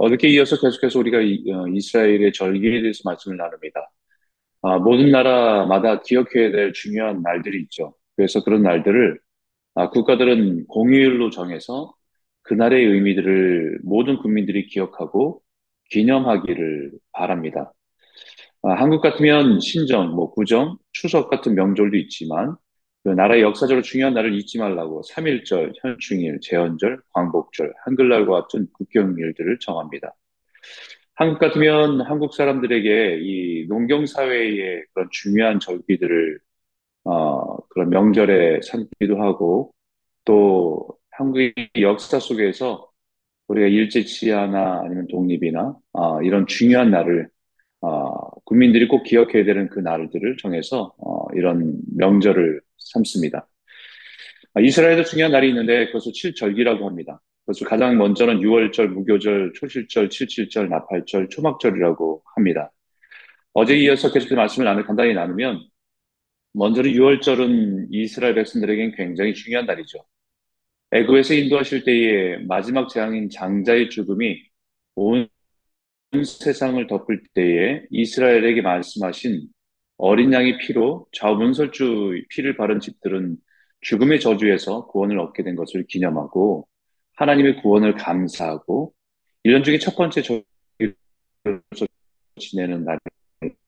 어저께 이어서 계속해서 우리가 이스라엘의 절기에 대해서 말씀을 나눕니다. 모든 나라마다 기억해야 될 중요한 날들이 있죠. 그래서 그런 날들을 국가들은 공휴일로 정해서 그날의 의미들을 모든 국민들이 기억하고 기념하기를 바랍니다. 한국 같으면 신정, 구정, 추석 같은 명절도 있지만 그 나라의 역사적으로 중요한 날을 잊지 말라고 3.1절, 현충일, 제헌절, 광복절, 한글날과 같은 국경일들을 정합니다. 한국 같으면 한국 사람들에게 이 농경사회의 그런 중요한 절기들을 그런 명절에 삼기도 하고 또 한국의 역사 속에서 우리가 일제치하나 아니면 독립이나 이런 중요한 날을 국민들이 꼭 기억해야 되는 그 날들을 정해서 이런 명절을 삼습니다. 이스라엘도 중요한 날이 있는데 그것을 칠절기라고 합니다. 그래서 가장 먼저는 유월절, 무교절, 초실절, 칠칠절, 나팔절, 초막절이라고 합니다. 어제 이어서 계속해서 말씀을 간단히 나누면 먼저는 유월절은 이스라엘 백성들에겐 굉장히 중요한 날이죠. 애굽에서 인도하실 때의 마지막 재앙인 장자의 죽음이 온 세상을 덮을 때에 이스라엘에게 말씀하신 어린 양의 피로 자문설주 피를 바른 집들은 죽음의 저주에서 구원을 얻게 된 것을 기념하고 하나님의 구원을 감사하고 1년 중에 첫 번째 절기로서 지내는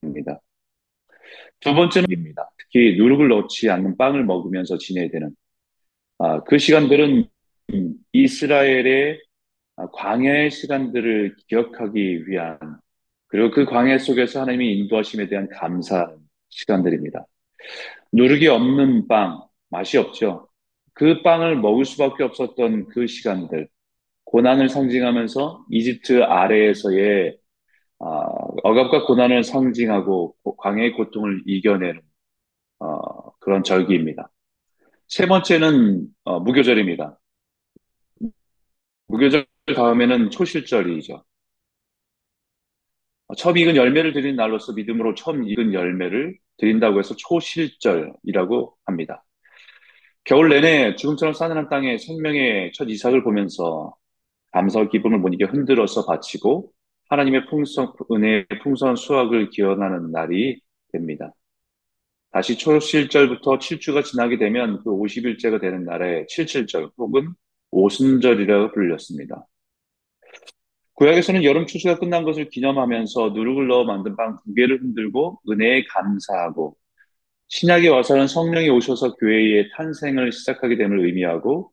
날입니다. 두 번째는 특히 누룩을 넣지 않는 빵을 먹으면서 지내야 되는 그 시간들은 이스라엘의 광야의 시간들을 기억하기 위한 그리고 그 광야 속에서 하나님이 인도하심에 대한 감사하는 시간들입니다. 누룩이 없는 빵, 맛이 없죠. 그 빵을 먹을 수밖에 없었던 그 시간들, 고난을 상징하면서 이집트 아래에서의 억압과 고난을 상징하고 광야의 고통을 이겨내는 그런 절기입니다. 세 번째는 무교절입니다. 무교절 다음에는 초실절이죠. 처음 익은 열매를 드린 날로서 믿음으로 처음 익은 열매를 드린다고 해서 초실절이라고 합니다. 겨울 내내 죽음처럼 싸늘한 땅에 생명의 첫 이삭을 보면서 감사와 기쁨을 못 이겨 흔들어서 바치고 하나님의 은혜의 풍성한 수확을 기원하는 날이 됩니다. 다시 초실절부터 7주가 지나게 되면 그 50일째가 되는 날에 칠칠절 혹은 오순절이라고 불렸습니다. 구약에서는 여름 추수가 끝난 것을 기념하면서 누룩을 넣어 만든 빵 두 개를 흔들고 은혜에 감사하고 신약에 와서는 성령이 오셔서 교회의 탄생을 시작하게 됨을 의미하고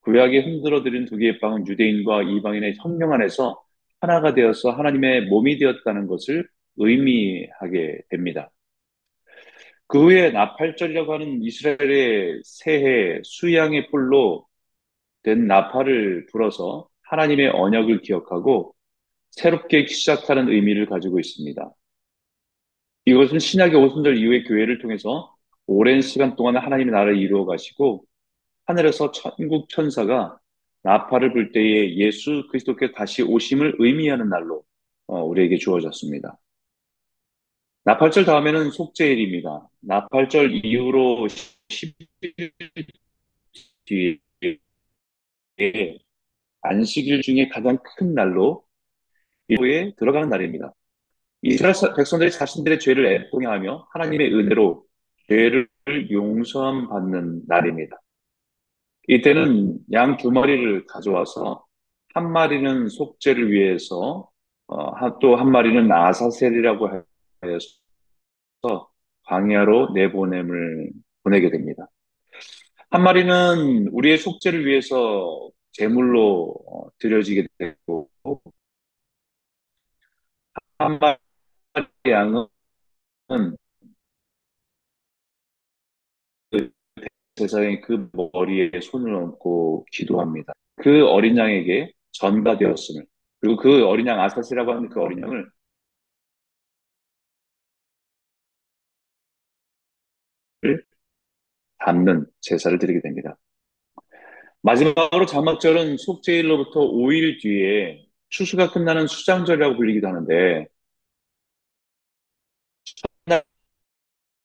구약에 흔들어드린 두 개의 빵은 유대인과 이방인의 성령 안에서 하나가 되어서 하나님의 몸이 되었다는 것을 의미하게 됩니다. 그 후에 나팔절이라고 하는 이스라엘의 새해 수양의 뿔로 된 나팔을 불어서 하나님의 언약을 기억하고 새롭게 시작하는 의미를 가지고 있습니다. 이것은 신약의 오순절 이후의 교회를 통해서 오랜 시간 동안 하나님의 나라를 이루어 가시고 하늘에서 천국 천사가 나팔을 불 때에 예수 그리스도께 다시 오심을 의미하는 날로 우리에게 주어졌습니다. 나팔절 다음에는 속죄일입니다. 나팔절 이후로 10일 뒤에 안식일 중에 가장 큰 날로 일부에 들어가는 날입니다. 이스라엘 백성들이 자신들의 죄를 애통해하며 하나님의 은혜로 죄를 용서함 받는 날입니다. 이때는 양 두 마리를 가져와서 한 마리는 속죄를 위해서 또 한 마리는 아사셀이라고 해서 광야로 내보냄을 보내게 됩니다. 한 마리는 우리의 속죄를 위해서 제물로 드려지게 되고 한 마리 양은 대제사장이 그 머리에 손을 얹고 기도합니다. 그 어린 양에게 전가되었음을 그리고 그 어린 양 아사시라고 하는 그 어린 양을 담는 제사를 드리게 됩니다. 마지막으로 자막절은 속죄일로부터 5일 뒤에 추수가 끝나는 수장절이라고 불리기도 하는데 첫날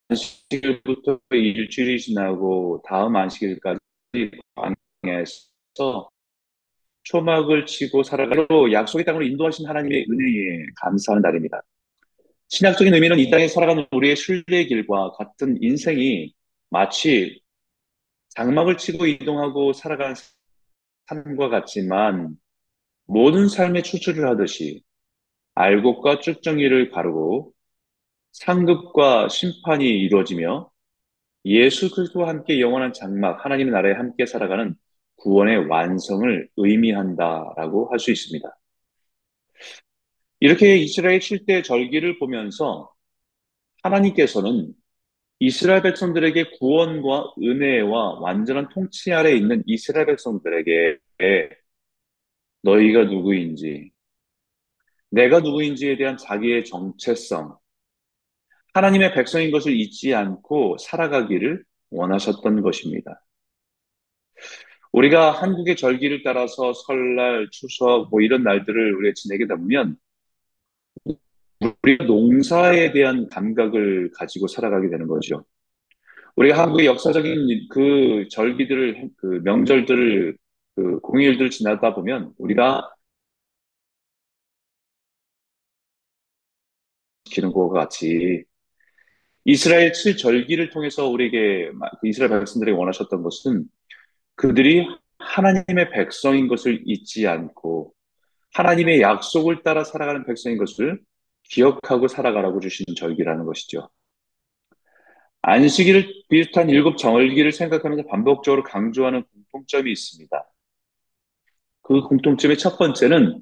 안식일부터 일주일이 지나고 다음 안식일까지 광야에서 초막을 치고 살아가로 약속의 땅으로 인도하신 하나님의 은혜에 감사하는 날입니다. 신약적인 의미는 이 땅에 살아가는 우리의 순례의 길과 같은 인생이 마치 장막을 치고 이동하고 살아가는 삶과 같지만 모든 삶의 추출을 하듯이 알곡과 쭉정이를 가르고 상급과 심판이 이루어지며 예수 그리스도와 함께 영원한 장막, 하나님의 나라에 함께 살아가는 구원의 완성을 의미한다라고 할 수 있습니다. 이렇게 이스라엘 7대 절기를 보면서 하나님께서는 이스라엘 백성들에게 구원과 은혜와 완전한 통치 아래에 있는 이스라엘 백성들에게 너희가 누구인지, 내가 누구인지에 대한 자기의 정체성, 하나님의 백성인 것을 잊지 않고 살아가기를 원하셨던 것입니다. 우리가 한국의 절기를 따라서 설날, 추석 뭐 이런 날들을 우리가 지내게다 보면 우리가 농사에 대한 감각을 가지고 살아가게 되는 거죠. 우리가 한국의 역사적인 그 절기들을, 그 명절들을, 그 공휴일들을 지나다 보면 우리가 지키는 것과 같이 이스라엘 7절기를 통해서 우리에게, 이스라엘 백성들에게 원하셨던 것은 그들이 하나님의 백성인 것을 잊지 않고 하나님의 약속을 따라 살아가는 백성인 것을 기억하고 살아가라고 주시는 절기라는 것이죠. 안식일을 비슷한 7절기를 생각하면서 반복적으로 강조하는 공통점이 있습니다. 그 공통점의 첫 번째는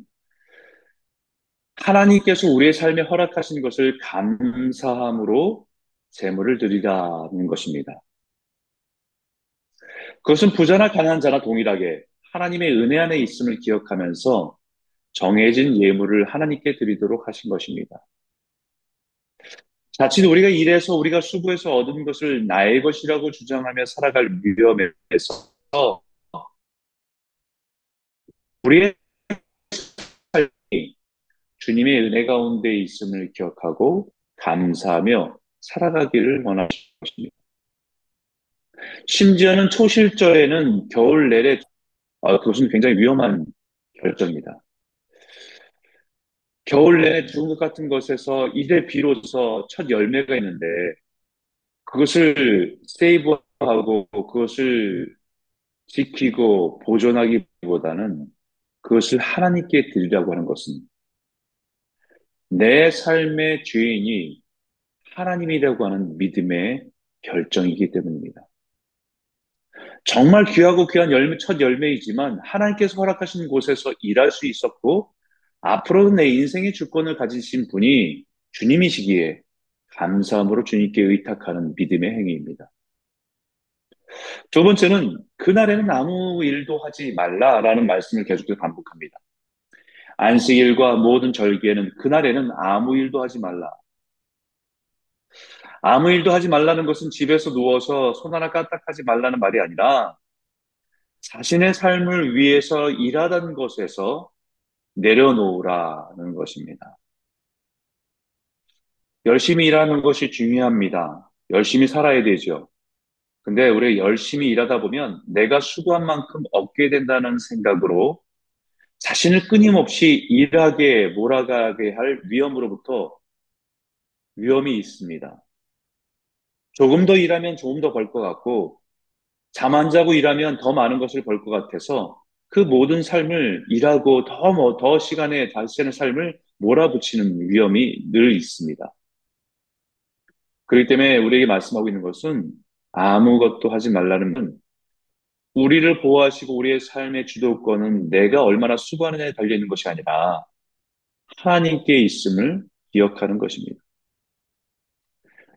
하나님께서 우리의 삶에 허락하신 것을 감사함으로 제물을 드리라는 것입니다. 그것은 부자나 가난한 자나 동일하게 하나님의 은혜 안에 있음을 기억하면서 정해진 예물을 하나님께 드리도록 하신 것입니다. 자칫 우리가 일해서 우리가 수고해서 얻은 것을 나의 것이라고 주장하며 살아갈 위험에서 우리의 삶이 주님의 은혜 가운데 있음을 기억하고 감사하며 살아가기를 원하신 것입니다. 심지어는 초실절에는 겨울 내내 그것은 굉장히 위험한 결정입니다. 겨울 내내 죽은 것 같은 것에서 이제 비로소 첫 열매가 있는데 그것을 세이브하고 그것을 지키고 보존하기보다는 그것을 하나님께 드리라고 하는 것은 내 삶의 주인이 하나님이라고 하는 믿음의 결정이기 때문입니다. 정말 귀하고 귀한 열매, 첫 열매이지만 하나님께서 허락하신 곳에서 일할 수 있었고 앞으로도 내 인생의 주권을 가지신 분이 주님이시기에 감사함으로 주님께 의탁하는 믿음의 행위입니다. 두 번째는 그날에는 아무 일도 하지 말라라는 말씀을 계속해서 반복합니다. 안식일과 모든 절기에는 그날에는 아무 일도 하지 말라. 아무 일도 하지 말라는 것은 집에서 누워서 손 하나 까딱하지 말라는 말이 아니라 자신의 삶을 위해서 일하던 것에서 내려놓으라는 것입니다. 열심히 일하는 것이 중요합니다. 열심히 살아야 되죠. 근데 우리 열심히 일하다 보면 내가 수고한 만큼 얻게 된다는 생각으로 자신을 끊임없이 일하게 몰아가게 할 위험이 있습니다. 조금 더 일하면 조금 더 벌 것 같고 잠 안 자고 일하면 더 많은 것을 벌 것 같아서 그 모든 삶을 일하고 더 시간에 달새는 삶을 몰아붙이는 위험이 늘 있습니다. 그렇기 때문에 우리에게 말씀하고 있는 것은 아무것도 하지 말라는 건 우리를 보호하시고 우리의 삶의 주도권은 내가 얼마나 수고하느냐에 달려있는 것이 아니라 하나님께 있음을 기억하는 것입니다.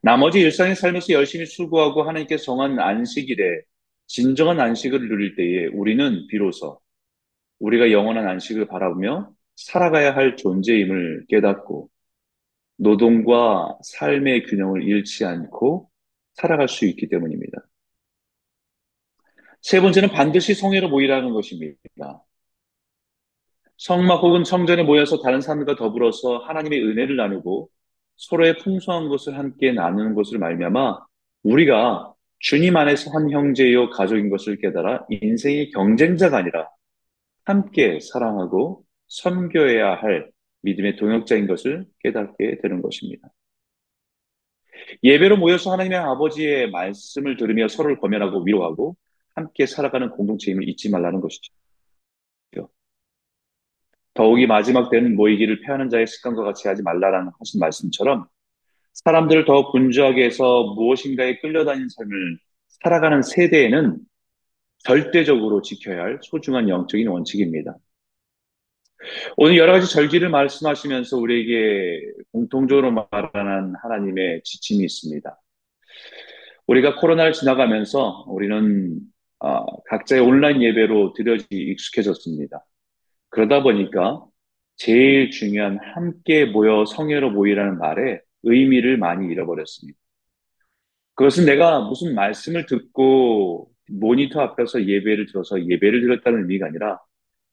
나머지 일상의 삶에서 열심히 수고하고 하나님께 정한 안식일에 진정한 안식을 누릴 때에 우리는 비로소 우리가 영원한 안식을 바라보며 살아가야 할 존재임을 깨닫고 노동과 삶의 균형을 잃지 않고 살아갈 수 있기 때문입니다. 세 번째는 반드시 성회로 모이라는 것입니다. 성막 혹은 성전에 모여서 다른 사람들과 더불어서 하나님의 은혜를 나누고 서로의 풍성한 것을 함께 나누는 것을 말미암아 우리가 주님 안에서 한 형제요 가족인 것을 깨달아 인생의 경쟁자가 아니라 함께 사랑하고 섬겨야 할 믿음의 동역자인 것을 깨닫게 되는 것입니다. 예배로 모여서 하나님의 아버지의 말씀을 들으며 서로를 권면하고 위로하고 함께 살아가는 공동체임을 잊지 말라는 것이죠. 더욱이 마지막 때는 모이기를 폐하는 자의 습관과 같이 하지 말라라는 하신 말씀처럼 사람들을 더 분주하게 해서 무엇인가에 끌려다니는 삶을 살아가는 세대에는 절대적으로 지켜야 할 소중한 영적인 원칙입니다. 오늘 여러 가지 절기를 말씀하시면서 우리에게 공통적으로 말하는 하나님의 지침이 있습니다. 우리가 코로나를 지나가면서 우리는 각자의 온라인 예배로 들여지 익숙해졌습니다. 그러다 보니까 제일 중요한 함께 모여 성회로 모이라는 말에 의미를 많이 잃어버렸습니다. 그것은 내가 무슨 말씀을 듣고 모니터 앞에서 예배를 들어서 예배를 드렸다는 의미가 아니라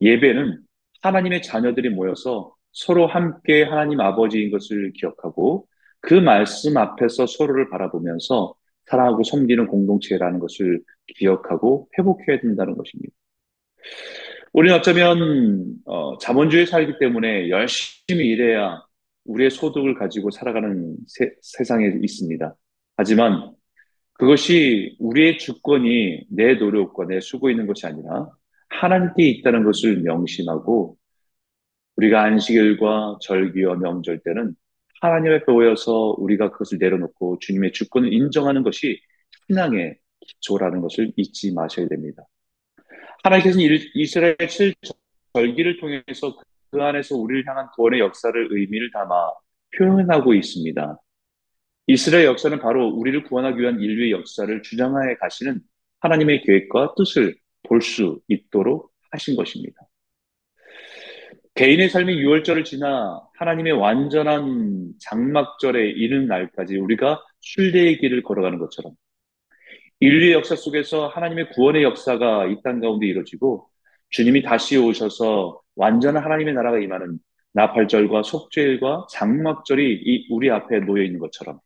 예배는 하나님의 자녀들이 모여서 서로 함께 하나님 아버지인 것을 기억하고 그 말씀 앞에서 서로를 바라보면서 사랑하고 섬기는 공동체라는 것을 기억하고 회복해야 된다는 것입니다. 우리는 어쩌면 자본주의에 살기 때문에 열심히 일해야 우리의 소득을 가지고 살아가는 세상에 있습니다. 하지만 그것이 우리의 주권이 내 노력과 내 수고에 있는 것이 아니라 하나님께 있다는 것을 명심하고 우리가 안식일과 절기와 명절 때는 하나님 앞에 모여서 우리가 그것을 내려놓고 주님의 주권을 인정하는 것이 신앙의 기초라는 것을 잊지 마셔야 됩니다. 하나님께서는 이스라엘 7절기를 통해서 그 안에서 우리를 향한 구원의 역사를 의미를 담아 표현하고 있습니다. 이스라엘 역사는 바로 우리를 구원하기 위한 인류의 역사를 주장하여 가시는 하나님의 계획과 뜻을 볼 수 있도록 하신 것입니다. 개인의 삶이 유월절을 지나 하나님의 완전한 장막절에 이르는 날까지 우리가 순례의 길을 걸어가는 것처럼 인류의 역사 속에서 하나님의 구원의 역사가 이 땅 가운데 이루어지고 주님이 다시 오셔서 완전한 하나님의 나라가 임하는 나팔절과 속죄일과 장막절이 우리 앞에 놓여 있는 것처럼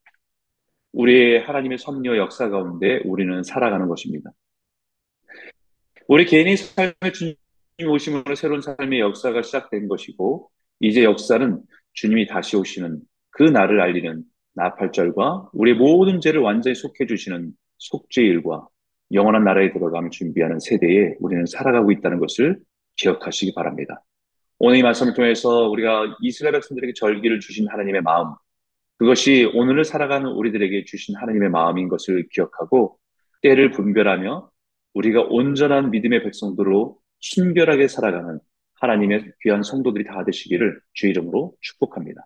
우리의 하나님의 섭리와 역사 가운데 우리는 살아가는 것입니다. 우리 개인의 삶에 주님 오심으로 새로운 삶의 역사가 시작된 것이고 이제 역사는 주님이 다시 오시는 그 날을 알리는 나팔절과 우리의 모든 죄를 완전히 속해 주시는 속죄일과 영원한 나라에 들어가며 준비하는 세대에 우리는 살아가고 있다는 것을 기억하시기 바랍니다. 오늘 이 말씀을 통해서 우리가 이스라엘 백성들에게 절기를 주신 하나님의 마음, 그것이 오늘을 살아가는 우리들에게 주신 하나님의 마음인 것을 기억하고 때를 분별하며 우리가 온전한 믿음의 백성들로 순결하게 살아가는 하나님의 귀한 성도들이 다 되시기를 주의 이름으로 축복합니다.